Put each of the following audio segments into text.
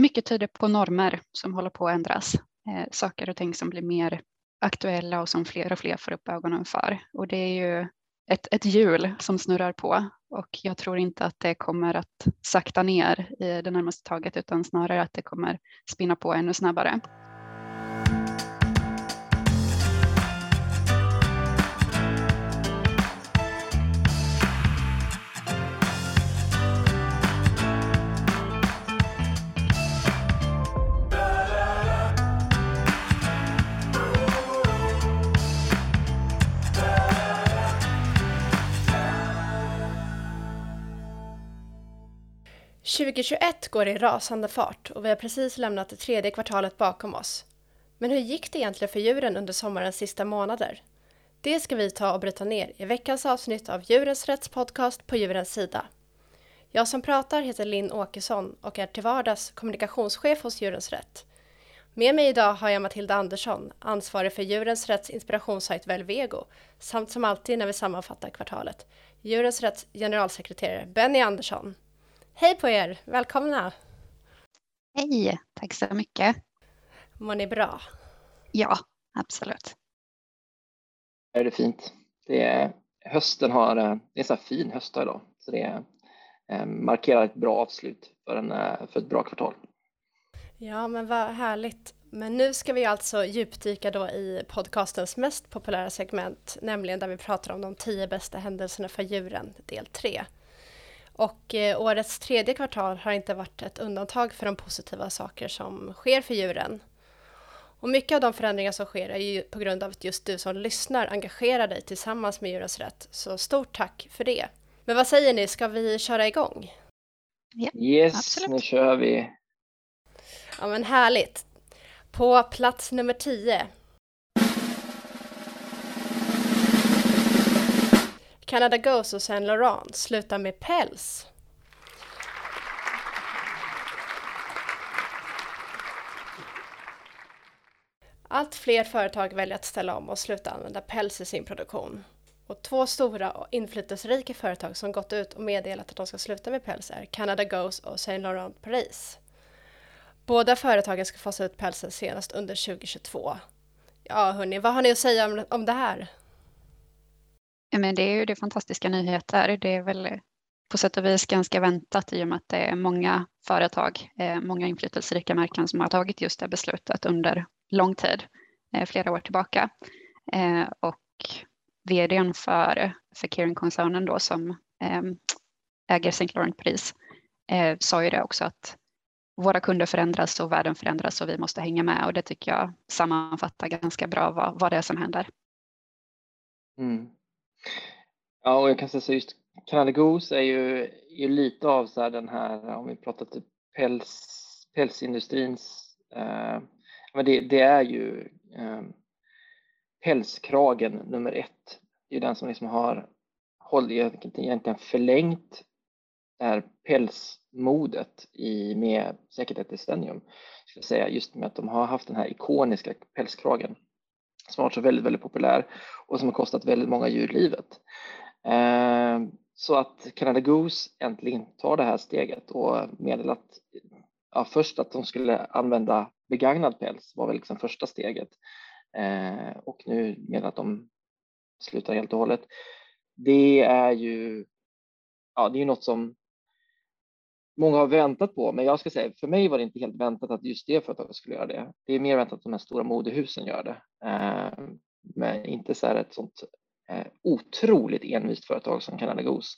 mycket tyder på normer som håller på att ändras. Saker och ting som blir mer aktuella och som fler och fler får upp ögonen för. Och det är ju ett hjul som snurrar på. Och jag tror inte att det kommer att sakta ner i det närmaste taget, utan snarare att det kommer spinna på ännu snabbare. År 2021 går i rasande fart och vi har precis lämnat det tredje kvartalet bakom oss. Men hur gick det egentligen för djuren under sommarens sista månader? Det ska vi ta och bryta ner i veckans avsnitt av Djurens Rätts podcast på Djurens Sida. Jag som pratar heter Linn Åkesson och är till vardags kommunikationschef hos Djurens Rätt. Med mig idag har jag Matilda Andersson, ansvarig för Djurens Rätts inspirationssajt Välj Vego, samt som alltid när vi sammanfattar kvartalet, Djurens Rätts generalsekreterare Benny Andersson. Hej på er, välkomna! Hej, tack så mycket. Mår ni bra? Ja, absolut. Det är fint. Det är så här fin höstdag idag. Så det markerar ett bra avslut för ett bra kvartal. Ja, men vad härligt. Men nu ska vi alltså djupdyka då i podcastens mest populära segment, nämligen där vi pratar om de 10 bästa händelserna för djuren, del 3. Och årets tredje kvartal har inte varit ett undantag för de positiva saker som sker för djuren. Och mycket av de förändringar som sker är ju på grund av att just du som lyssnar engagerar dig tillsammans med Djurens Rätt. Så stort tack för det. Men vad säger ni, ska vi köra igång? Ja, yes, absolut. Nu kör vi. Ja, men härligt. På plats nummer 10. Canada Goose och Saint Laurent slutar med päls. Allt fler företag väljer att ställa om och sluta använda päls i sin produktion. Och 2 stora och inflytelserika företag som gått ut och meddelat att de ska sluta med päls är Canada Goose och Saint Laurent Paris. Båda företagen ska fasa ut pälsen senast under 2022. Ja hörni, vad har ni att säga om det här? Men det är ju det fantastiska nyheter. Det är väl på sätt och vis ganska väntat i och med att det är många företag, många inflytelserika märken som har tagit just det beslutet under lång tid, flera år tillbaka. Och vdn för Caring Concernen då som äger Saint Laurent Paris sa ju det också, att våra kunder förändras och världen förändras och vi måste hänga med, och det tycker jag sammanfattar ganska bra vad det är som händer. Mm. Ja, och jag kan säga så, just Canada Goose är ju lite av så här den här, om vi pratar till pälsindustrins, men det är ju pälskragen nummer 1. Det är ju den som liksom har egentligen förlängt det här pälsmodet med säkert ett decennium, ska jag säga, just med att de har haft den här ikoniska pälskragen. Som har varit så väldigt, väldigt populär och som har kostat väldigt många djurlivet. Så att Canada Goose äntligen tar det här steget och meddelat först att de skulle använda begagnad päls var väl liksom första steget. Och nu meddelat att de slutar helt och hållet. Det är ju något som många har väntat på, men jag ska säga, för mig var det inte helt väntat att just det företaget skulle göra det. Det är mer väntat att de här stora modehusen gör det. Men inte så här ett sånt otroligt envist företag som Canada Goose.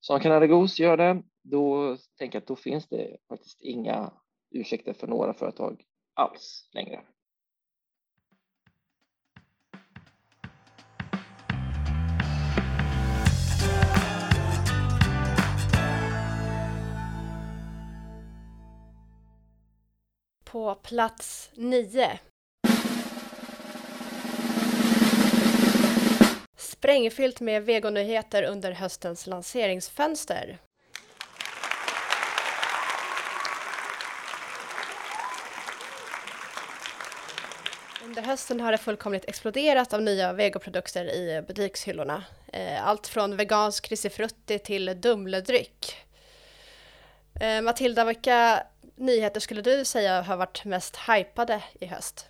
Så om Canada Goose gör det, då tänker jag att då finns det faktiskt inga ursäkter för några företag alls längre. På plats 9. Sprängfyllt med vegonyheter under höstens lanseringsfönster. Under hösten har det fullkomligt exploderat av nya vegoprodukter i butikshyllorna. Allt från vegansk risifrutti till dumledryck. Matilda, vilka nyheter skulle du säga har varit mest hypade i höst?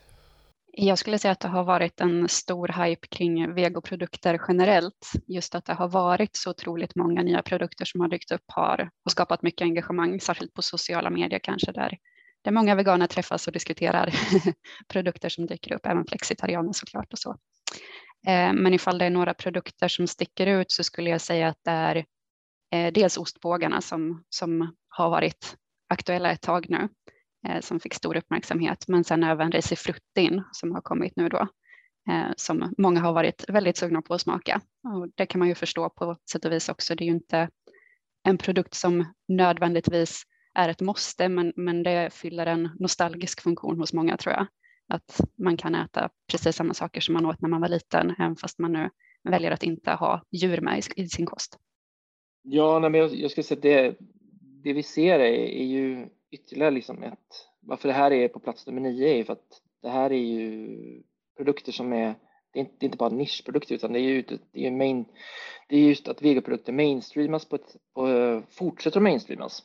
Jag skulle säga att det har varit en stor hype kring vegoprodukter generellt. Just att det har varit så otroligt många nya produkter som har dykt upp har och skapat mycket engagemang, särskilt på sociala medier kanske där många veganer träffas och diskuterar produkter som dyker upp, även flexitarianer såklart och så. Men ifall det är några produkter som sticker ut så skulle jag säga att det är dels ostbågarna som har varit aktuella ett tag nu, som fick stor uppmärksamhet, men sen även resifruttin som har kommit nu då, som många har varit väldigt sugna på att smaka. Och det kan man ju förstå på sätt och vis också. Det är ju inte en produkt som nödvändigtvis är ett måste, men det fyller en nostalgisk funktion hos många, tror jag. Att man kan äta precis samma saker som man åt när man var liten, även fast man nu väljer att inte ha djur med i sin kost. Ja, men jag skulle säga att det vi ser är ju ytterligare liksom ett, varför det här är på plats nummer 9 är för att det här är ju produkter som är, det är inte bara nischprodukter, utan det är just att vegoprodukter mainstreamas och fortsätter att mainstreamas.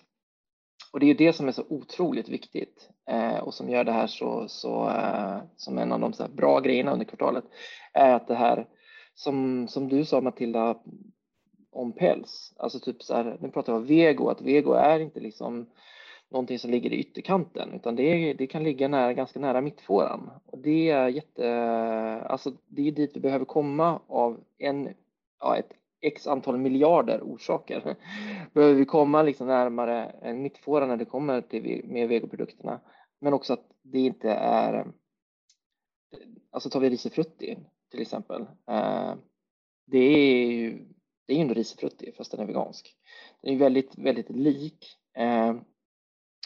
Och det är ju det som är så otroligt viktigt och som gör det här så som en av de så här bra grejerna under kvartalet är att det här som du sa, Matilda, om päls, alltså typ så här, nu pratar vi om vego, att vego är inte liksom någonting som ligger i ytterkanten, utan det kan ligga ganska nära mittfåran. Och det är alltså det är dit vi behöver komma av ett x antal miljarder orsaker. Behöver vi komma liksom närmare en mittfåra när det kommer till med vegoprodukterna, men också att det inte är, alltså tar vi risifrutti till exempel, det är ju en risifrutti fast den är vegansk. Den är väldigt, väldigt lik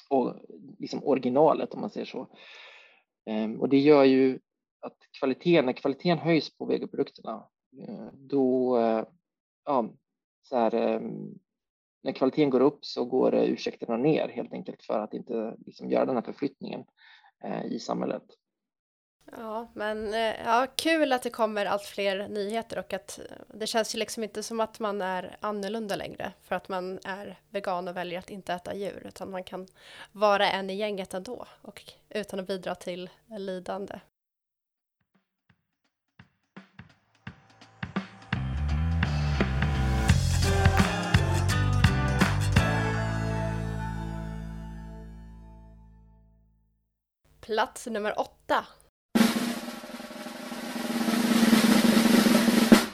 och liksom originalet, om man säger så. Och det gör ju att när kvaliteten höjs på vegoprodukterna, då när kvaliteten går upp så går ursäkterna ner helt enkelt för att inte liksom göra den här förflyttningen i samhället. Ja, men kul att det kommer allt fler nyheter och att det känns ju liksom inte som att man är annorlunda längre för att man är vegan och väljer att inte äta djur, utan man kan vara en i gänget ändå och utan att bidra till lidande. Plats nummer 8.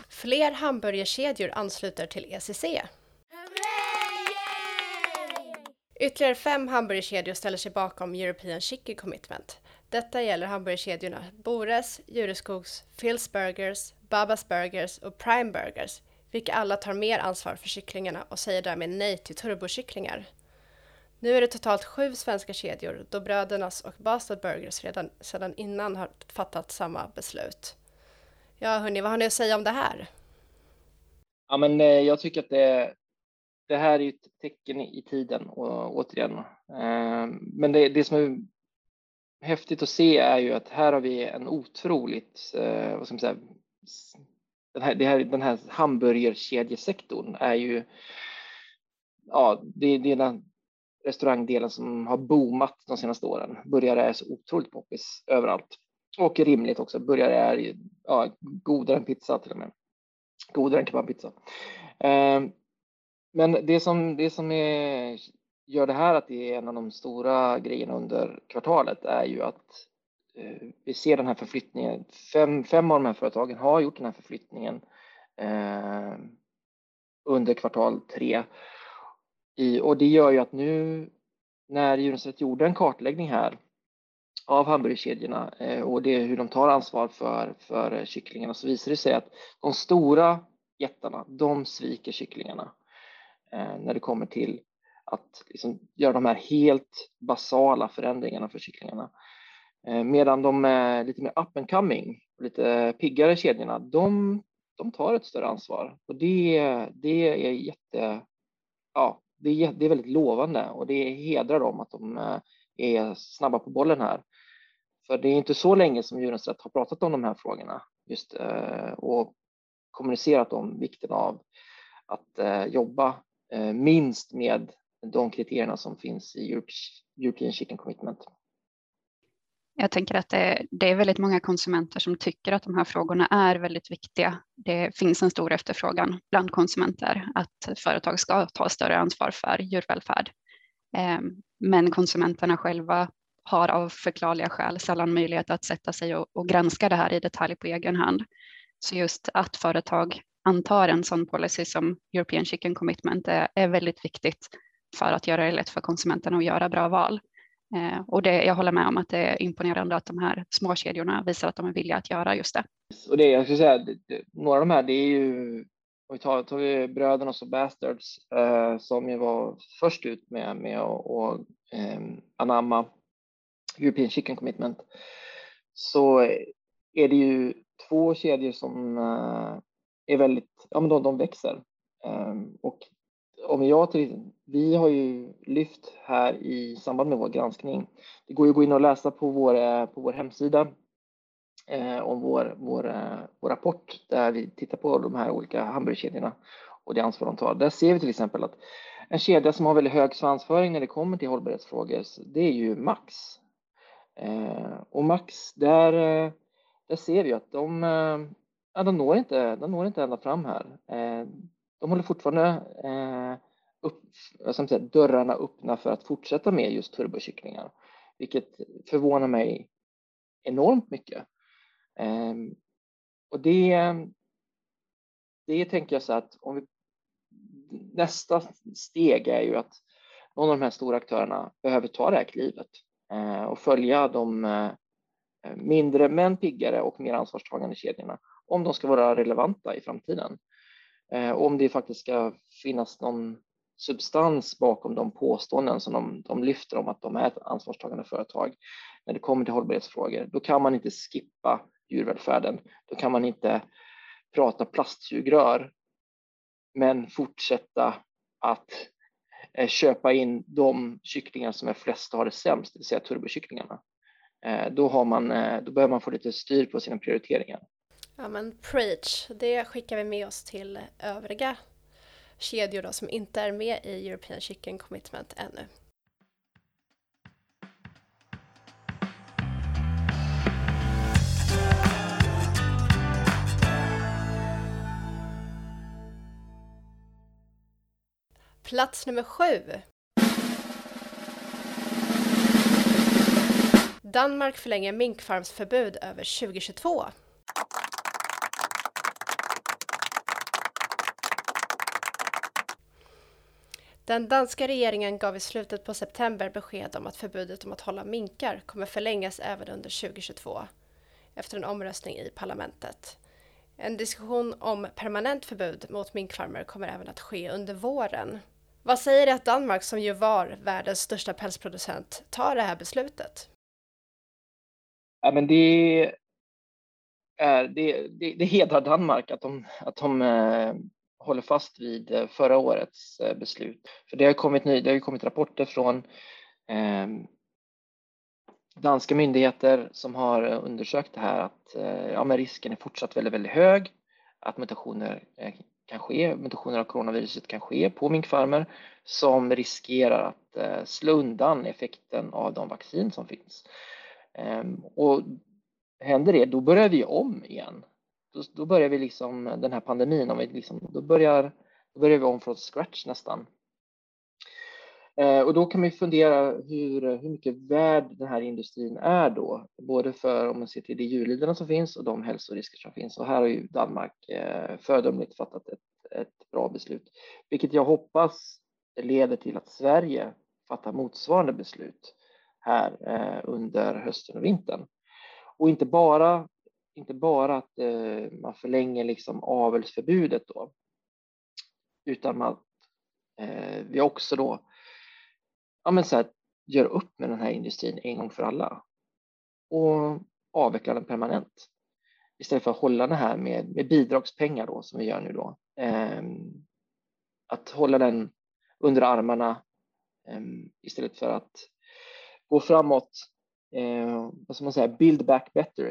Fler hamburgerkedjor ansluter till ECC. Ytterligare 5 hamburgerkedjor ställer sig bakom European Chicken Commitment. Detta gäller hamburgerkedjorna Bores, Djureskogs, Phil's Burgers, Babas Burgers och Prime Burgers, vilka alla tar mer ansvar för kycklingarna och säger därmed nej till turbokycklingar. Nu är det totalt 7 svenska kedjor, då Brödernas och Bastard Burgers redan sedan innan har fattat samma beslut. Ja, hörni, vad har ni att säga om det här? Ja, men jag tycker att det här är ett tecken i tiden, och återigen. Men det som är häftigt att se är ju att här har vi en otroligt, vad ska man säga, den här hamburgerkedjesektorn är ju, ja, det är den restaurangdelen som har boomat de senaste åren. Burgare är så otroligt poppis överallt. Och rimligt också. Burgare är godare än pizza till och med. Godare än kebabpizza. Men det som gör det här att det är en av de stora grejerna under kvartalet är ju att vi ser den här förflyttningen. Fem av de här företagen har gjort den här förflyttningen under kvartal 3. Och det gör ju att nu när Djurens Rätt gjorde en kartläggning här av hamburgerkedjorna och det hur de tar ansvar för kycklingarna, så visar det sig att de stora jättarna, de sviker kycklingarna när det kommer till att liksom göra de här helt basala förändringarna för kycklingarna. Medan de lite mer up and coming och lite piggare kedjorna, de tar ett större ansvar, och det är det är väldigt lovande, och det hedrar dem att de är snabba på bollen här. För det är inte så länge som Djurens Rätt har pratat om de här frågorna just och kommunicerat om vikten av att jobba minst med de kriterierna som finns i European Chicken Commitment. Jag tänker att det är väldigt många konsumenter som tycker att de här frågorna är väldigt viktiga. Det finns en stor efterfrågan bland konsumenter att företag ska ta större ansvar för djurvälfärd. Men konsumenterna själva har av förklarliga skäl sällan möjlighet att sätta sig och granska det här i detalj på egen hand. Så just att företag antar en sån policy som European Chicken Commitment är väldigt viktigt för att göra det lätt för konsumenterna att göra bra val. Och det, jag håller med om att det är imponerande att de här småkedjorna visar att de är villiga att göra just det. Och det jag skulle säga, några av de här, det är ju, om vi tar vi Brödernas och Bastards som ju var först ut med och anamma European Chicken Commitment, så är det ju två kedjor som är väldigt, ja men de växer. Och vi har ju lyft här i samband med vår granskning. Det går ju att gå in och läsa på vår hemsida om vår rapport där vi tittar på de här olika hamburgerkedjorna och det ansvar de tar. Där ser vi till exempel att en kedja som har väldigt hög svansföring när det kommer till hållbarhetsfrågor, det är ju Max. Och Max, där ser vi att de når inte ända fram här. De håller fortfarande dörrarna öppna för att fortsätta med just turbokycklingar, vilket förvånar mig enormt mycket. Och det tänker jag så att nästa steg är ju att någon av de här stora aktörerna behöver ta det här klivet och följa de mindre men piggare och mer ansvarstagande kedjorna om de ska vara relevanta i framtiden. Om det faktiskt ska finnas någon substans bakom de påståenden som de lyfter om att de är ett ansvarstagande företag. När det kommer till hållbarhetsfrågor, då kan man inte skippa djurvälfärden. Då kan man inte prata plastsugrör men fortsätta att köpa in de kycklingar som är flest har det sämst, det vill säga turbokycklingarna. Då behöver man få lite styr på sina prioriteringar. Ja men preach, det skickar vi med oss till övriga kedjor då, som inte är med i European Chicken Commitment ännu. Plats nummer 7. Danmark förlänger minkfarmsförbud över 2022. Den danska regeringen gav i slutet på september besked om att förbudet om att hålla minkar kommer förlängas även under 2022 efter en omröstning i parlamentet. En diskussion om permanent förbud mot minkfarmer kommer även att ske under våren. Vad säger det att Danmark, som ju var världens största pälsproducent, tar det här beslutet? Ja, men det hedrar Danmark att de håller fast vid förra årets beslut. För det har kommit rapporter från danska myndigheter som har undersökt det här att risken är fortsatt väldigt, väldigt hög. Att mutationer av coronaviruset kan ske på minkfarmer som riskerar att slå undan effekten av de vaccin som finns. Och händer det, då börjar vi om igen. Då börjar vi den här pandemin, då börjar vi om från scratch nästan. Och då kan vi fundera hur mycket värd den här industrin är då. Både för, om man ser till de djurlidande som finns och de hälsorisker som finns. Och här har ju Danmark föredömligt fattat ett bra beslut. Vilket jag hoppas leder till att Sverige fattar motsvarande beslut här under hösten och vintern. Och inte bara att man förlänger avelsförbudet då, utan att vi också då gör upp med den här industrin en gång för alla och avvecklar den permanent istället för att hålla det här med bidragspengar då, som vi gör nu då, att hålla den under armarna istället för att gå framåt. Build back better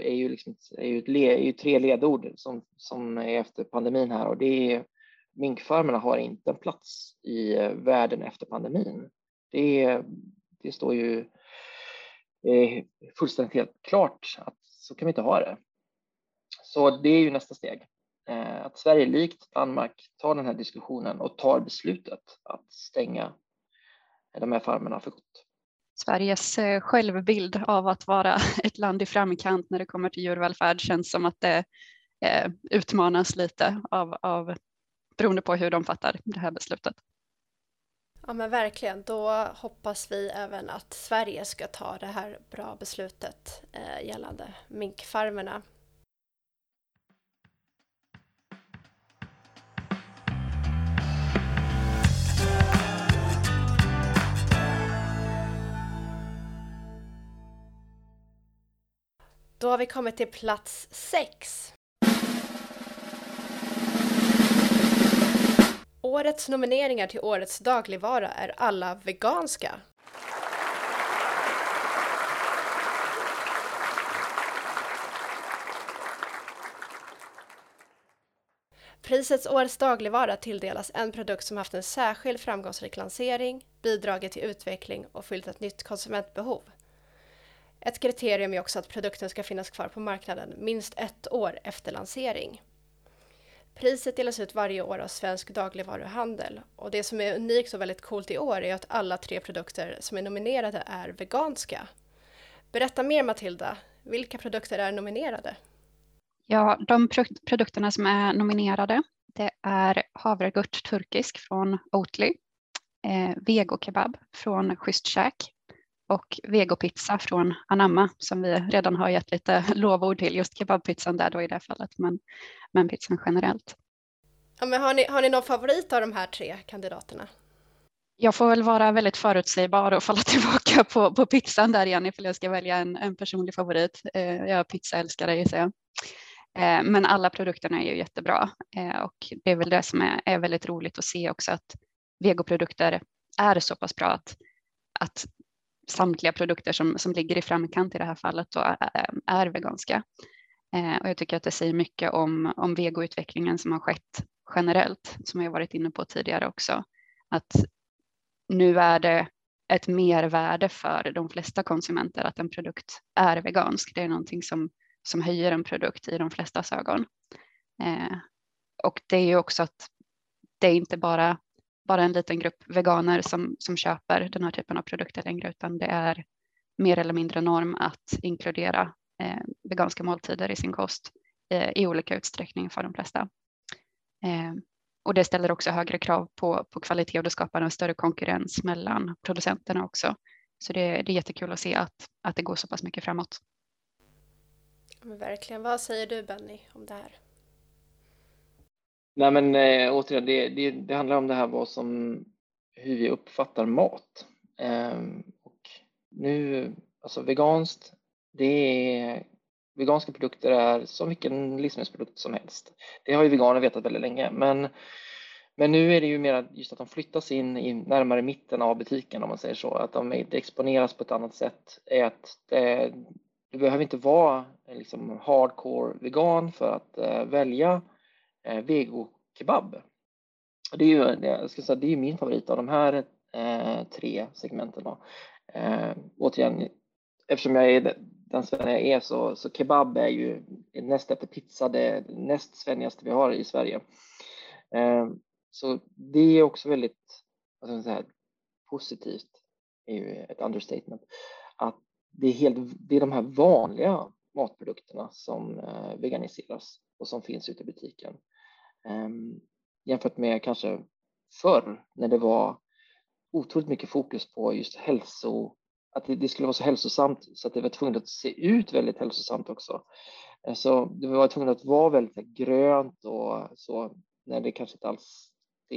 är ju tre ledord som är efter pandemin här, och det är minkfarmerna har inte en plats i världen efter pandemin. Det är, Det står ju fullständigt helt klart att så kan vi inte ha det. Så det är ju nästa steg. Att Sverige likt Danmark tar den här diskussionen och tar beslutet att stänga de här farmerna för gott. Sveriges självbild av att vara ett land i framkant när det kommer till djurvälfärd känns som att det utmanas lite av beroende på hur de fattar det här beslutet. Ja men verkligen, då hoppas vi även att Sverige ska ta det här bra beslutet gällande minkfarmerna. Då har vi kommit till plats 6. Årets nomineringar till Årets dagligvara är alla veganska. Prisets Årets dagligvara tilldelas en produkt som haft en särskild framgångsrik lansering, bidragit till utveckling och fyllt ett nytt konsumentbehov. Ett kriterium är också att produkten ska finnas kvar på marknaden minst ett år efter lansering. Priset delas ut varje år av Svensk dagligvaruhandel och det som är unikt och väldigt coolt i år är att alla 3 produkter som är nominerade är veganska. Berätta mer Matilda, vilka produkter är nominerade? Ja, de produkterna som är nominerade det är havregurt turkisk från Oatly, Vego kebab från Schysstkäk och vegopizza från Anamma som vi redan har gett lite lovord till, just kebabpizzan där då i det fallet, men pizzan generellt. Ja, men har ni någon favorit av de här 3 kandidaterna? Jag får väl vara väldigt förutsägbar och falla tillbaka på pizzan där igen ifall jag ska välja en personlig favorit. Jag är pizzaälskare gissar jag. Men alla produkterna är ju jättebra och det är väl det som är väldigt roligt att se också att vegoprodukter är så pass bra att samtliga produkter som ligger i framkant i det här fallet då är veganska. Och jag tycker att det säger mycket om vegoutvecklingen som har skett generellt, som jag varit inne på tidigare också. Att nu är det ett mervärde för de flesta konsumenter att en produkt är vegansk. Det är någonting som höjer en produkt i de flestas ögon. Och det är ju också att det är inte bara en liten grupp veganer som köper den här typen av produkter längre, utan det är mer eller mindre norm att inkludera veganska måltider i sin kost i olika utsträckning för de flesta. Och det ställer också högre krav på kvalitet och det skapar en större konkurrens mellan producenterna också. Så det är jättekul att se att det går så pass mycket framåt. Men verkligen, vad säger du Benny om det här? Nej men återigen, det handlar om det här hur vi uppfattar mat. Och nu, alltså veganskt, veganska produkter är som vilken livsmedelsprodukt som helst. Det har ju veganer vetat väldigt länge. Men nu är det ju mer just att de flyttas in i närmare mitten av butiken om man säger så. Att de inte exponeras på ett annat sätt. Är att du behöver inte vara liksom hardcore vegan för att välja vegokebab. Det är ju, jag ska säga, det är min favorit av de här 3 segmenten. Då. Återigen, eftersom jag är den svenska jag är så kebab är ju näst efter pizza det näst svenskaste vi har i Sverige. Så det är också väldigt positivt, är ju ett understatement. Att det är de här vanliga matprodukterna som veganiseras och som finns ute i butiken. Jämfört med kanske förr när det var otroligt mycket fokus på just att det skulle vara så hälsosamt så att det var tvunget att se ut väldigt hälsosamt också. Så det var tvunget att vara väldigt grönt och så, när det kanske inte alls det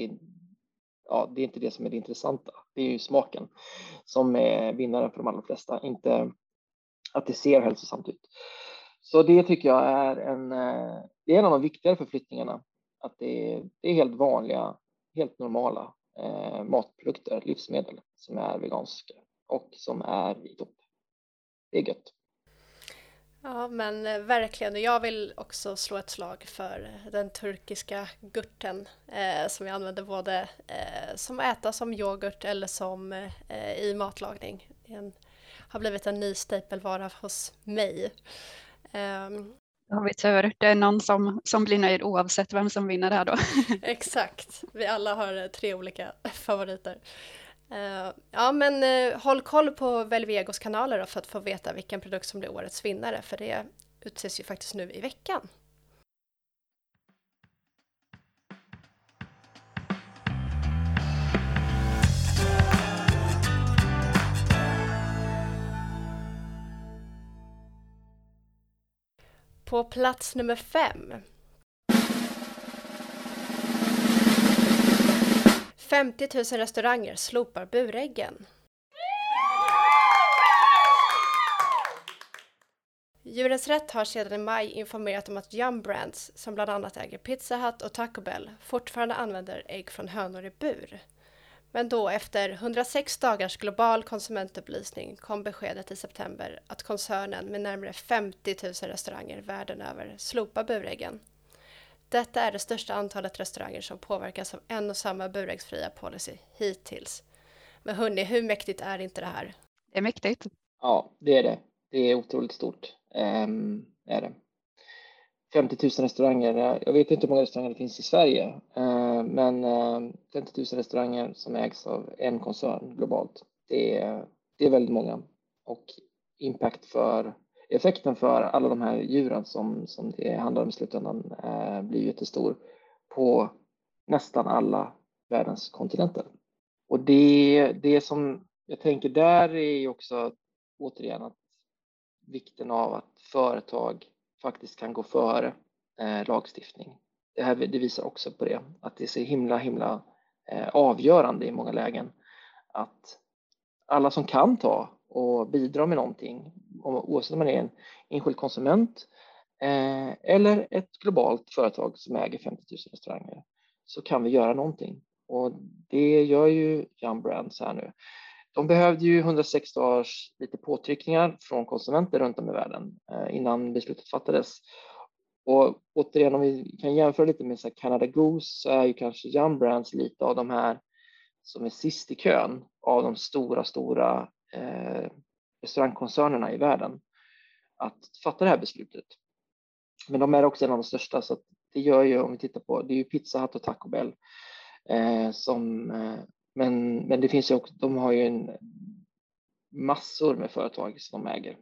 är inte det som är det intressanta. Det är ju smaken som är vinnaren för de allra flesta, inte att det ser hälsosamt ut. Så det tycker jag är en av de viktigare förflyttningarna. Att det är helt vanliga, helt normala matprodukter, livsmedel som är veganska och som är i topp. Det är gött. Ja men verkligen. Jag vill också slå ett slag för den turkiska gurten som jag använder både som äta som yoghurt eller som i matlagning. har blivit en ny stapelvara hos mig. Har vi tur. Det är någon som blir nöjd oavsett vem som vinner det här då. Exakt. Vi alla har tre olika favoriter. Håll koll på Välj Vegos kanaler då, för att få veta vilken produkt som blir årets vinnare. För det utses ju faktiskt nu i veckan. På plats nummer 5. 50 000 restauranger slopar buräggen. Djurens Rätt har sedan i maj informerat om att Yum Brands, som bland annat äger Pizza Hut och Taco Bell, fortfarande använder ägg från hönor i bur. Men då efter 106 dagars global konsumentupplysning kom beskedet i september att koncernen med närmare 50 000 restauranger världen över slopar buräggen. Detta är det största antalet restauranger som påverkas av en och samma buräggsfria policy hittills. Men hörni, hur mäktigt är inte det här? Det är mäktigt. Ja, det är det. Det är otroligt stort. Är det. 50 000 restauranger, jag vet inte hur många restauranger det finns i Sverige, men 50 000 restauranger som ägs av en koncern globalt, det är väldigt många. Och effekten för alla de här djuren som det handlar om i slutändan blir jättestor på nästan alla världens kontinenter. Och det som jag tänker där är också återigen att vikten av att företag faktiskt kan gå före lagstiftning. Det visar också på det. Att det är så himla avgörande i många lägen. Att alla som kan ta och bidra med någonting. Oavsett om man är en enskild konsument. Eller ett globalt företag som äger 50 000 restauranger. Så kan vi göra någonting. Och det gör ju Yum Brands här nu. De behövde ju 106 dagars lite påtryckningar från konsumenter runt om i världen innan beslutet fattades. Och återigen, om vi kan jämföra lite med så Canada Goose, så är ju kanske Yum Brands lite av de här som är sist i kön av de stora restaurangkoncernerna i världen att fatta det här beslutet. Men de är också en av de största, så att det gör ju, om vi tittar på, det är ju Pizza Hut och Taco Bell som... Men det finns ju också, de har ju massor med företag som de äger.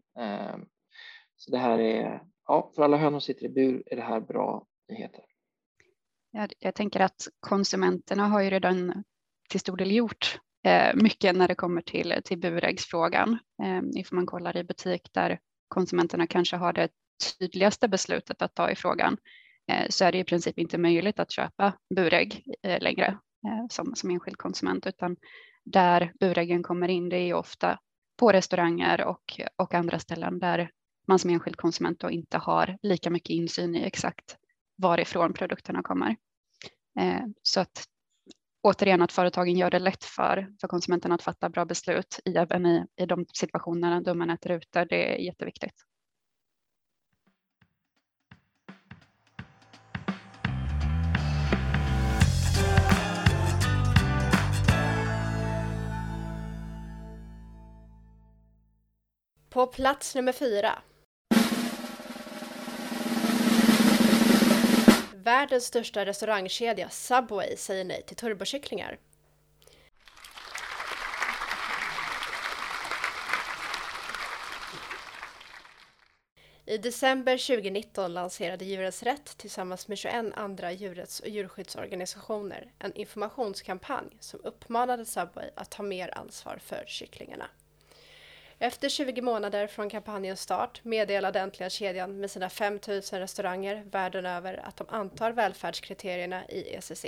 Så det här är, för alla hönor sitter i bur är det här bra nyheter. Jag tänker att konsumenterna har ju redan till stor del gjort mycket när det kommer till buräggsfrågan. Ifall man kollar i butik där konsumenterna kanske har det tydligaste beslutet att ta i frågan, så är det i princip inte möjligt att köpa burägg längre. Som enskild konsument, utan där buräggen kommer in, det är ofta på restauranger och andra ställen där man som enskild konsument då inte har lika mycket insyn i exakt varifrån produkterna kommer. Så att återigen att företagen gör det lätt för konsumenterna att fatta bra beslut även i de situationerna där man äter ute, det är jätteviktigt. På plats nummer 4. Världens största restaurangkedja Subway säger nej till turbokycklingar. I december 2019 lanserade Djurens Rätt tillsammans med 21 andra djurrätts- och djurskyddsorganisationer en informationskampanj som uppmanade Subway att ta mer ansvar för kycklingarna. Efter 20 månader från kampanjens start meddelade äntligen kedjan med sina 5 000 restauranger världen över att de antar välfärdskriterierna i ECC.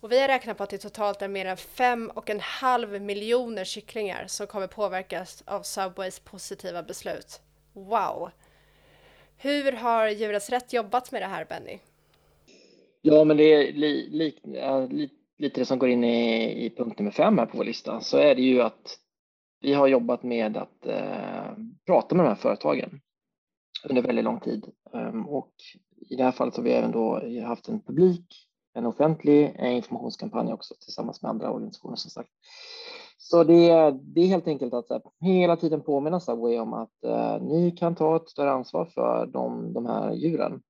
Och vi har räknat på att det totalt är mer än 5,5 miljoner kycklingar som kommer påverkas av Subways positiva beslut. Wow! Hur har Djurens Rätt jobbat med det här, Benny? Ja, men det är lite det som går in i punkt nummer 5 här på vår lista, så är det ju att vi har jobbat med att prata med de här företagen under väldigt lång tid. Och i det här fallet har vi även då haft en publik, en offentlig informationskampanj också tillsammans med andra organisationer som sagt. Så det är helt enkelt att hela tiden påminna Subway om att ni kan ta ett större ansvar för de här djuren.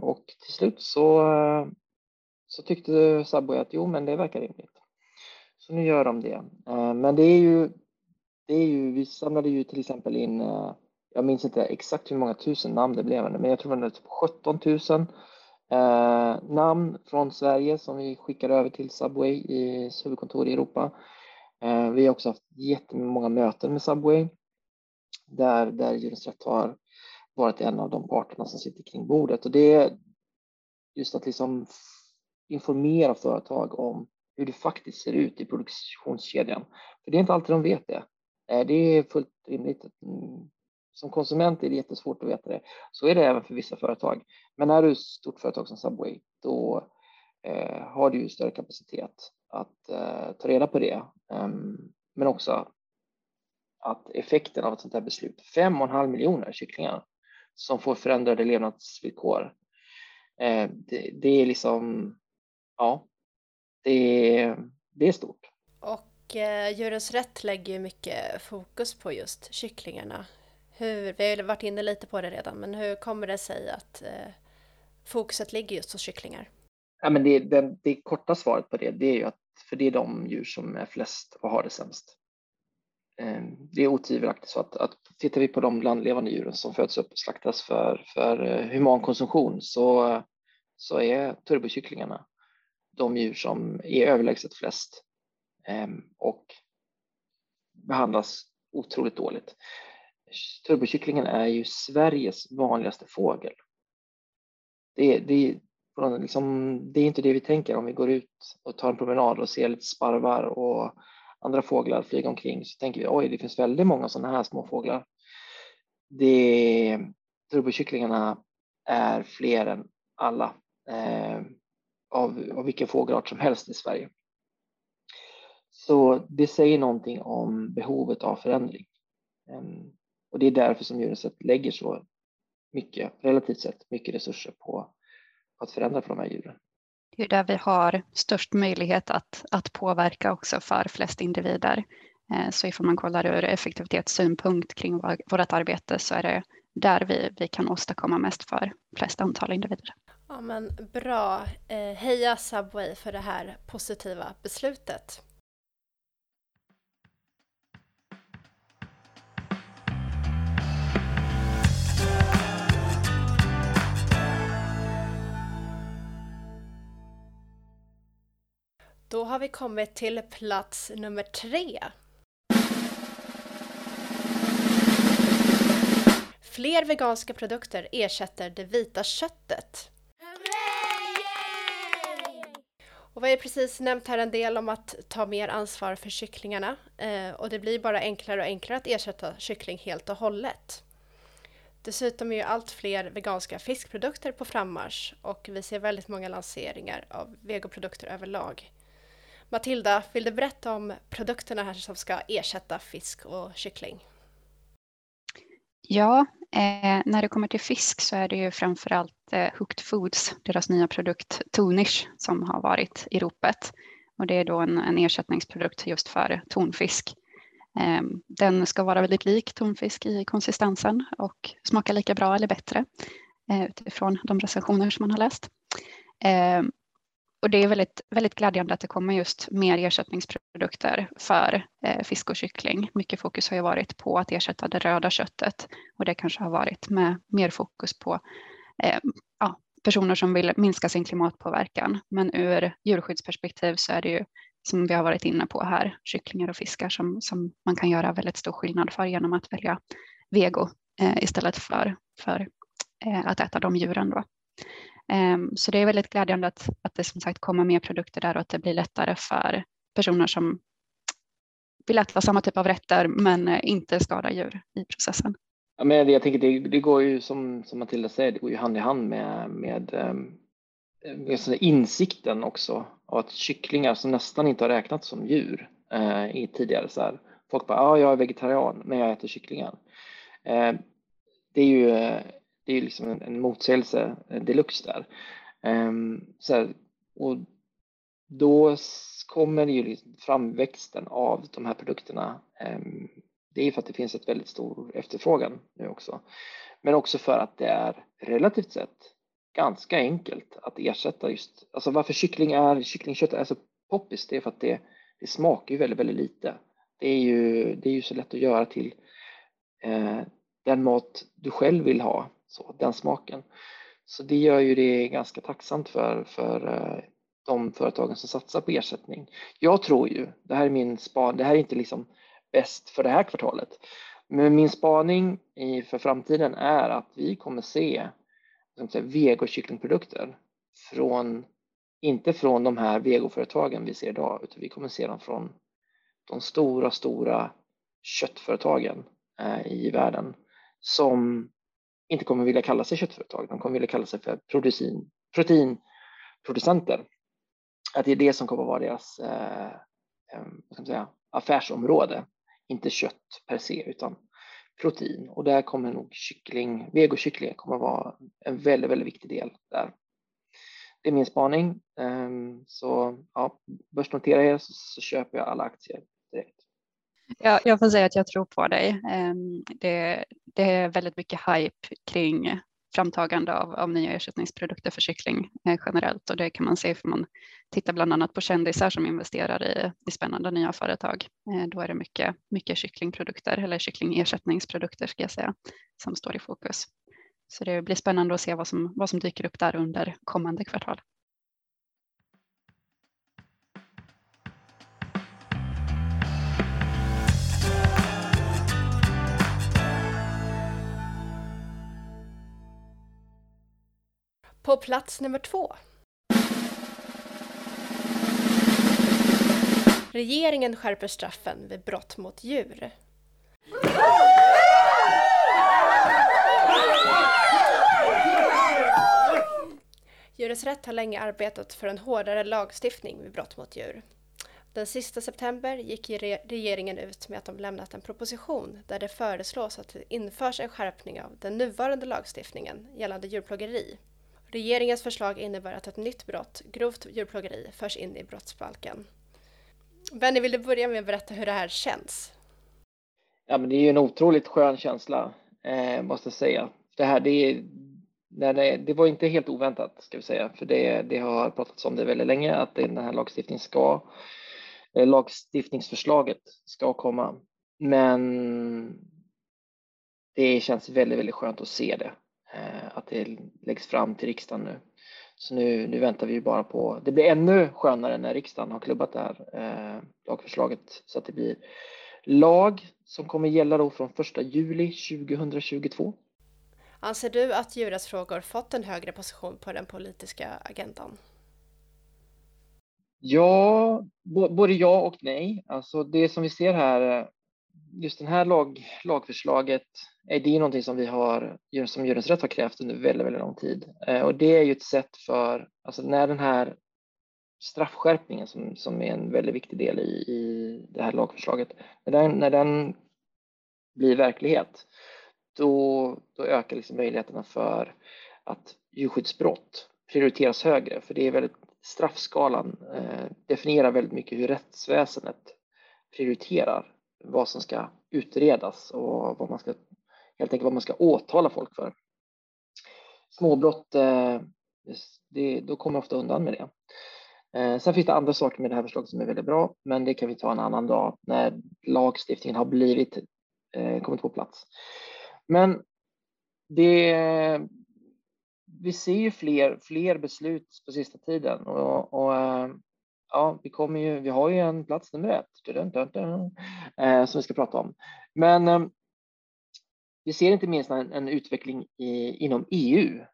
Och till slut så tyckte Subway att jo, men det verkar rimligt. Så nu gör de det. Men det är ju, vi samlade ju till exempel in, jag minns inte exakt hur många tusen namn det blev, men jag tror det var typ 17 000 namn från Sverige som vi skickar över till Subway i huvudkontor i Europa. Vi har också haft jättemånga möten med Subway där Djurens Rätt har varit en av de parterna som sitter kring bordet. Och det är just att liksom informera företag om hur det faktiskt ser ut i produktionskedjan. För det är inte alltid de vet det. Det är fullt rimligt. Som konsument är det jättesvårt att veta det. Så är det även för vissa företag. Men när du är ett stort företag som Subway, då har du ju större kapacitet att ta reda på det. Men också att effekten av ett sånt här beslut, 5,5 miljoner kycklingar som får förändrade levnadsvillkor. Det är liksom, ja, det är stort. Och Djurens Rätt lägger ju mycket fokus på just kycklingarna. Vi har ju varit inne lite på det redan, men hur kommer det sig att fokuset ligger just hos kycklingar? Ja, men det korta svaret på det är ju att för det är de djur som är flest och har det sämst. Det är otvivelaktigt så att tittar vi på de landlevande djuren som föds upp och slaktas för humankonsumtion så är turbokycklingarna de djur som är överlägset flest och behandlas otroligt dåligt. Turbokycklingen är ju Sveriges vanligaste fågel. Det är inte det vi tänker om vi går ut och tar en promenad och ser lite sparvar och andra fåglar flyga omkring, så tänker vi oj, det finns väldigt många sådana här små fåglar. Turbokycklingarna är fler än alla av vilken fågelart som helst i Sverige. Så det säger någonting om behovet av förändring. Och det är därför som Djurens Rätt lägger så mycket, relativt sett, mycket resurser på att förändra för de här djuren. Det är där vi har störst möjlighet att påverka också för flest individer. Så ifall man kollar ur effektivitetssynpunkt kring vårt arbete så är det där vi kan åstadkomma mest för flest antal individer. Ja, men bra. Heja Subway för det här positiva beslutet. Då har vi kommit till plats nummer 3. Fler veganska produkter ersätter det vita köttet. Och vi har precis nämnt här en del om att ta mer ansvar för kycklingarna. Och det blir bara enklare och enklare att ersätta kyckling helt och hållet. Dessutom är ju allt fler veganska fiskprodukter på frammarsch. Och vi ser väldigt många lanseringar av vegoprodukter överlag. Matilda, vill du berätta om produkterna här som ska ersätta fisk och kyckling? Ja, när det kommer till fisk så är det ju framförallt Hooked Foods, deras nya produkt Tonish, som har varit i ropet. Och det är då en ersättningsprodukt just för tonfisk. Den ska vara väldigt lik tonfisk i konsistensen och smaka lika bra eller bättre utifrån de recensioner som man har läst. Och det är väldigt, väldigt glädjande att det kommer just mer ersättningsprodukter för fisk och kyckling. Mycket fokus har ju varit på att ersätta det röda köttet. Och det kanske har varit med mer fokus på personer som vill minska sin klimatpåverkan. Men ur djurskyddsperspektiv så är det ju, som vi har varit inne på här, kycklingar och fiskar som man kan göra väldigt stor skillnad för genom att välja vego istället för att äta de djuren då. Så det är väldigt glädjande att det som sagt kommer mer produkter där och att det blir lättare för personer som vill äta samma typ av rätter men inte skadar djur i processen. Ja, men jag tänker det går ju som Matilda säger, det går ju hand i hand med insikten också av att kycklingar som nästan inte har räknats som djur tidigare så här. Folk bara jag är vegetarian men jag äter kycklingar. Det är liksom en motsägelse deluxe där. Och då kommer ju framväxten av de här produkterna, det är för att det finns ett väldigt stor efterfrågan nu också. Men också för att det är relativt sett ganska enkelt att ersätta just, alltså varför kycklingkött är så poppis, det är för att det smakar ju väldigt, väldigt lite. Det är ju så lätt att göra till den mat du själv vill ha, så, den smaken. Så det gör ju det ganska tacksamt för de företagen som satsar på ersättning. Jag tror ju, det här är min spaning, det här är inte liksom bäst för det här kvartalet. Men min spaning för framtiden är att vi kommer se vegokycklingprodukter från, inte från de här vegoföretagen vi ser idag, utan vi kommer se dem från de stora köttföretagen i världen som inte kommer vilja kalla sig köttföretag. De kommer vilja kalla sig för proteinproducenter. Att det är det som kommer vara deras affärsområde. Inte kött per se utan protein. Och där kommer nog vegokyckling kommer vara en väldigt, väldigt viktig del där. Det är min spaning. Så ja, börsnotera er så köper jag alla aktier direkt. Ja, jag får säga att jag tror på dig. Det är väldigt mycket hype kring framtagande av nya ersättningsprodukter för kyckling generellt, och det kan man se för man tittar bland annat på kändisar som investerar i spännande nya företag. Då är det mycket kycklingprodukter eller kycklingersättningsprodukter ska jag säga som står i fokus. Så det blir spännande att se vad som dyker upp där under kommande kvartal. På plats nummer 2. Regeringen skärper straffen vid brott mot djur. Djurens Rätt har länge arbetat för en hårdare lagstiftning vid brott mot djur. Den sista september gick regeringen ut med att de lämnat en proposition där det föreslås att det införs en skärpning av den nuvarande lagstiftningen gällande djurplågeri. Regeringens förslag innebär att ett nytt brott, grovt djurplågeri, förs in i brottsbalken. Benny, vill du börja med att berätta hur det här känns? Ja, men det är ju en otroligt skön känsla, måste jag säga. Det var inte helt oväntat, ska vi säga. För det har pratats om det väldigt länge, att den här lagstiftningsförslaget ska komma. Men det känns väldigt, väldigt skönt att se det. Att det läggs fram till riksdagen nu. Så nu väntar vi ju bara på. Det blir ännu skönare när riksdagen har klubbat det här lagförslaget. Så att det blir lag som kommer gälla då från 1 juli 2022. Anser du att djurens frågor fått en högre position på den politiska agendan? Ja, både ja och nej. Alltså det som vi ser här. Just den här lagförslaget är det någonting som vi har, som Djurens Rätt har krävt under väldigt, väldigt lång tid. Och det är ju ett sätt för, alltså när den här straffskärpningen som är en väldigt viktig del i det här lagförslaget, när den blir verklighet, då ökar liksom möjligheterna för att djurskyddsbrott prioriteras högre. För det är väldigt, straffskalan definierar väldigt mycket hur rättsväsendet prioriterar vad som ska utredas och vad man ska åtala folk för. Småbrott, då kommer ofta undan med det. Sen finns det andra saker med det här förslaget som är väldigt bra, men det kan vi ta en annan dag när lagstiftningen har kommit på plats. Men vi ser ju fler beslut på sista tiden och ja, vi har ju en plats nummer 1 som vi ska prata om. Men vi ser inte minst en utveckling inom EU.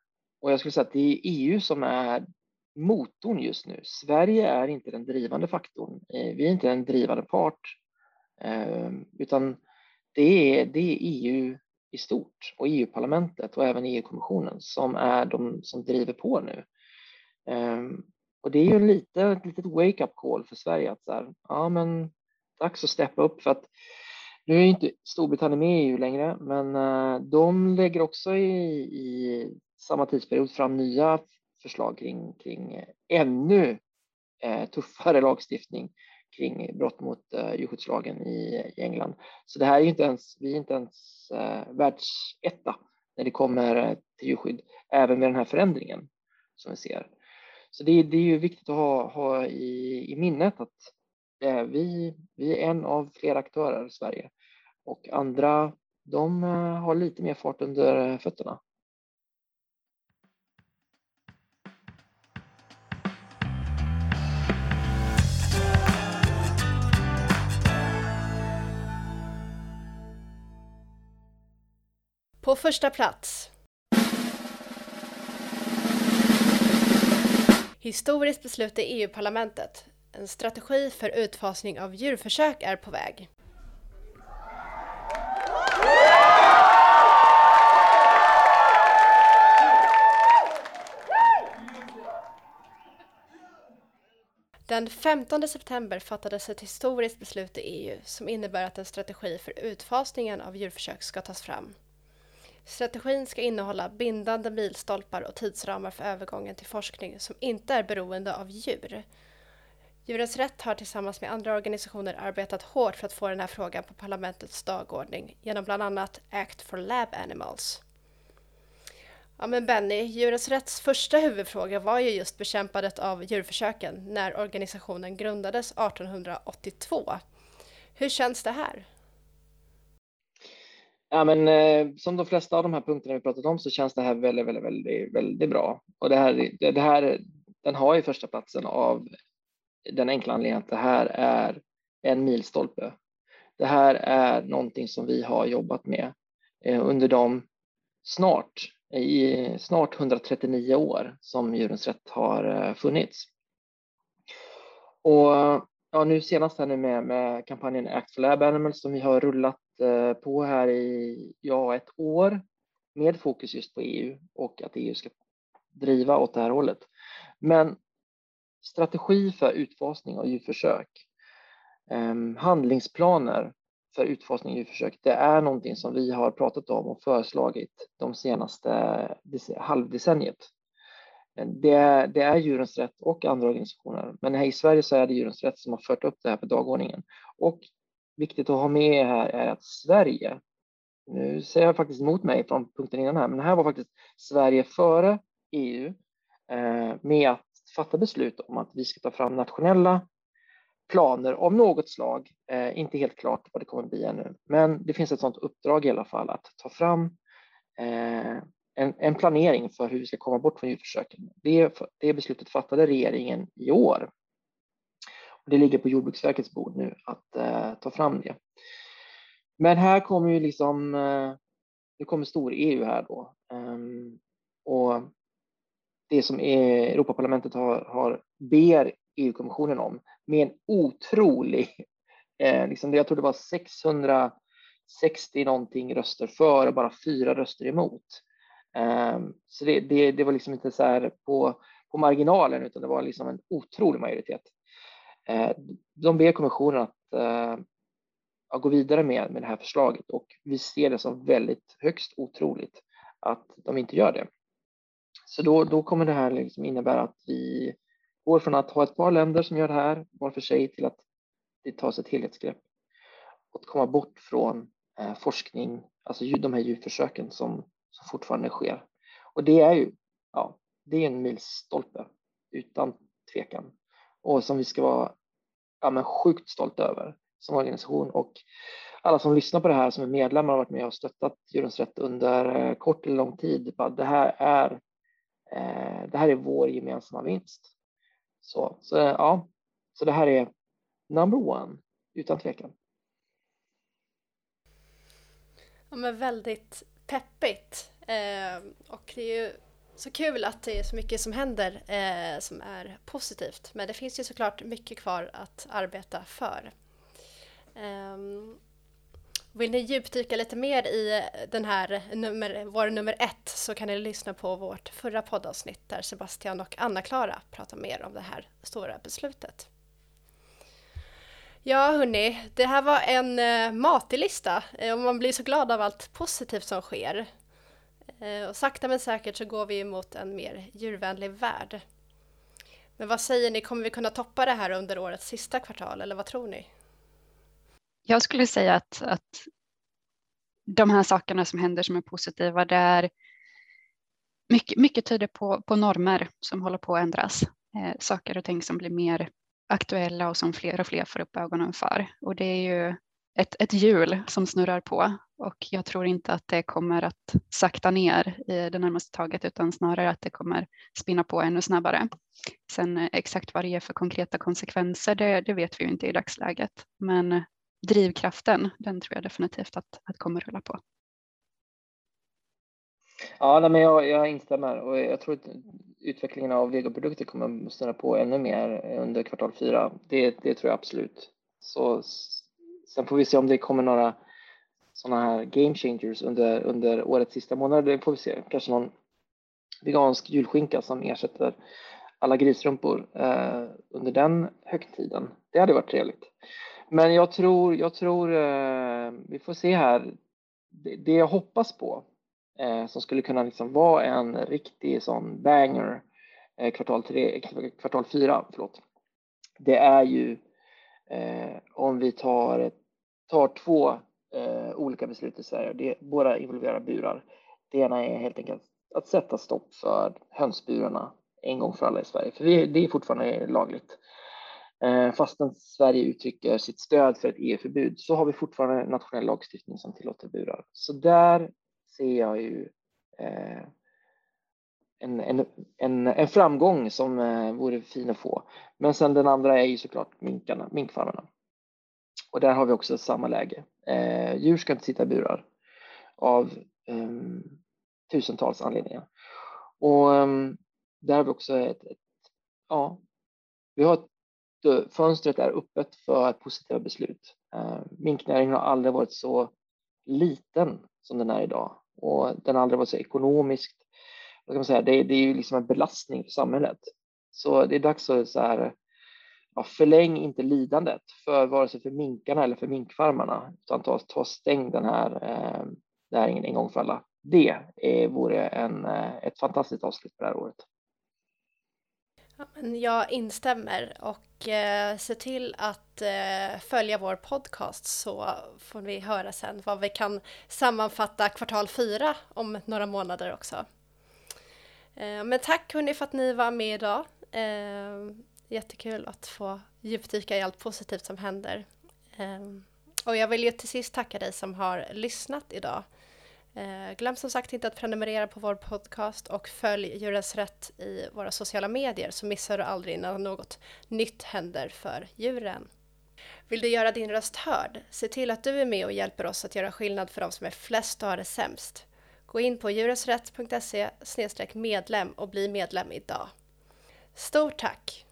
Och jag skulle säga att det är EU som är motorn just nu. Sverige är inte den drivande faktorn. Vi är inte en drivande part. Utan det är EU i stort. Och EU-parlamentet och även EU-kommissionen som är de som driver på nu. Och det är ju ett litet wake-up call för Sverige att så här, ja men dags att steppa upp, för att nu är ju inte Storbritannien med i EU längre, men de lägger också i samma tidsperiod fram nya förslag kring ännu tuffare lagstiftning kring brott mot djurskyddslagen i England. Så det här är ju inte ens, vi är inte ens världsetta när det kommer till djurskydd, även med den här förändringen som vi ser. Så det är ju viktigt att ha i minnet att vi är en av flera aktörer i Sverige, och andra, de har lite mer fart under fötterna. På första plats. Historiskt beslut i EU-parlamentet. En strategi för utfasning av djurförsök är på väg. Den 15 september fattades ett historiskt beslut i EU som innebär att en strategi för utfasningen av djurförsök ska tas fram. Strategin ska innehålla bindande milstolpar och tidsramar för övergången till forskning som inte är beroende av djur. Djurens Rätt har tillsammans med andra organisationer arbetat hårt för att få den här frågan på parlamentets dagordning genom bland annat Act for Lab Animals. Ja men Benny, Djurens Rätts första huvudfråga var ju just bekämpandet av djurförsöken när organisationen grundades 1882. Hur känns det här? Ja, men som de flesta av de här punkterna vi pratat om så känns det här väldigt, väldigt, väldigt, väldigt bra. Och det här, den har ju första platsen av den enkla anledningen att det här är en milstolpe. Det här är någonting som vi har jobbat med under de snart 139 år som Djurens Rätt har funnits. Och ja, nu senast här nu med kampanjen Act for Lab Animals som vi har rullat på här i ett år med fokus just på EU och att EU ska driva åt det här hållet. Men strategi för utfasning av djurförsök, handlingsplaner för utfasning av djurförsök, det är någonting som vi har pratat om och föreslagit de senaste halvdecenniet. Det är Djurens Rätt och andra organisationer, men här i Sverige så är det Djurens Rätt som har fört upp det här på dagordningen. Och viktigt att ha med här är att Sverige, nu ser jag faktiskt emot mig från punkten innan här, men här var faktiskt Sverige före EU med att fatta beslut om att vi ska ta fram nationella planer av något slag. Inte helt klart vad det kommer att bli ännu, men det finns ett sådant uppdrag i alla fall att ta fram en planering för hur vi ska komma bort från djurförsöken. Det beslutet fattade regeringen i år. Det ligger på Jordbruksverkets bord nu att ta fram det. Men här kommer ju liksom, det kommer stor EU här då. Och det som Europaparlamentet ber EU-kommissionen om med en otrolig, liksom, jag tror det var 660 någonting röster för och bara 4 röster emot. Så det var liksom inte så här på marginalen, utan det var liksom en otrolig majoritet. De ber kommissionen att gå vidare med det här förslaget, och vi ser det som väldigt högst otroligt att de inte gör det. Så då kommer det här liksom innebära att vi går från att ha ett par länder som gör det här var för sig till att det tas ett helhetsgrepp och att komma bort från forskning, alltså de här djurförsöken som fortfarande sker. Och det är ju det är en milstolpe utan tvekan. Och som vi ska vara sjukt stolta över som organisation. Och alla som lyssnar på det här som är medlemmar har varit med och stöttat Djurens Rätt under kort eller lång tid. Det här är vår gemensamma vinst. Så det här är number one utan tvekan. Ja, men väldigt peppigt. Och det är ju så kul att det är så mycket som händer som är positivt. Men det finns ju såklart mycket kvar att arbeta för. Vill ni djupdyka lite mer i den här vår nummer 1 så kan ni lyssna på vårt förra poddavsnitt där Sebastian och Anna-Klara pratar mer om det här stora beslutet. Ja hörni, det här var en matig lista och man blir så glad av allt positivt som sker. Och sakta men säkert så går vi mot en mer djurvänlig värld. Men vad säger ni, kommer vi kunna toppa det här under årets sista kvartal, eller vad tror ni? Jag skulle säga att de här sakerna som händer som är positiva, det är mycket tyder på normer som håller på att ändras. Saker och ting som blir mer aktuella och som fler och fler får upp ögonen för. Och det är ju ett hjul som snurrar på, och jag tror inte att det kommer att sakta ner i det närmaste taget, utan snarare att det kommer spinna på ännu snabbare. Sen exakt vad det är för konkreta konsekvenser, det vet vi ju inte i dagsläget. Men drivkraften, den tror jag definitivt att kommer rulla på. Ja, men jag instämmer, och jag tror att utvecklingen av vegoprodukter kommer snurra på ännu mer under kvartal 4. Det tror jag absolut. Så sen får vi se om det kommer några sådana här game changers under årets sista månader. Det får vi se. Kanske någon vegansk julskinka som ersätter alla grisrumpor under den högtiden. Det hade varit trevligt. Men jag tror vi får se här. Det jag hoppas på, som skulle kunna liksom vara en riktig sån banger kvartal 4, det är ju om vi tar två olika beslut i Sverige. Båda involverar burar. Det ena är helt enkelt att sätta stopp för hönsburarna en gång för alla i Sverige. För det är fortfarande lagligt. Fastän Sverige uttrycker sitt stöd för ett EU-förbud, så har vi fortfarande en nationell lagstiftning som tillåter burar. Så där ser jag ju en framgång som vore fin att få. Men sen den andra är ju såklart minkfarmarna. Och där har vi också samma läge. Djur ska inte sitta i burar av tusentals anledningar. Och där har vi också fönstret är öppet för positiva beslut. Minknäringen har aldrig varit så liten som den är idag, och den har aldrig varit så ekonomiskt. Vad kan man säga? Det är ju liksom en belastning för samhället. Så det är dags att förläng inte lidandet för vare sig för minkarna eller för minkfarmarna, utan ta stäng den här näringen en gång för alla. Det vore ett fantastiskt avslut för det här året. Jag instämmer, och se till att följa vår podcast, så får vi höra sen vad vi kan sammanfatta kvartal 4 om några månader också. Men tack hörni för att ni var med idag. Jättekul att få djupdyka i allt positivt som händer. Och jag vill ju till sist tacka dig som har lyssnat idag. Glöm som sagt inte att prenumerera på vår podcast och följ Djurens Rätt i våra sociala medier, så missar du aldrig när något nytt händer för djuren. Vill du göra din röst hörd? Se till att du är med och hjälper oss att göra skillnad för de som är flest och har det sämst. Gå in på djurensrätt.se/medlem och bli medlem idag. Stort tack!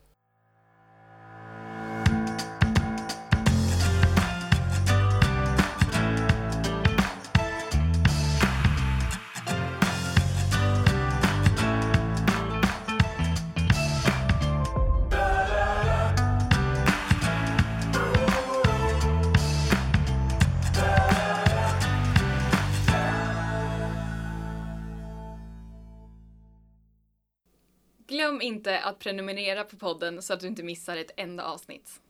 Glöm inte att prenumerera på podden så att du inte missar ett enda avsnitt.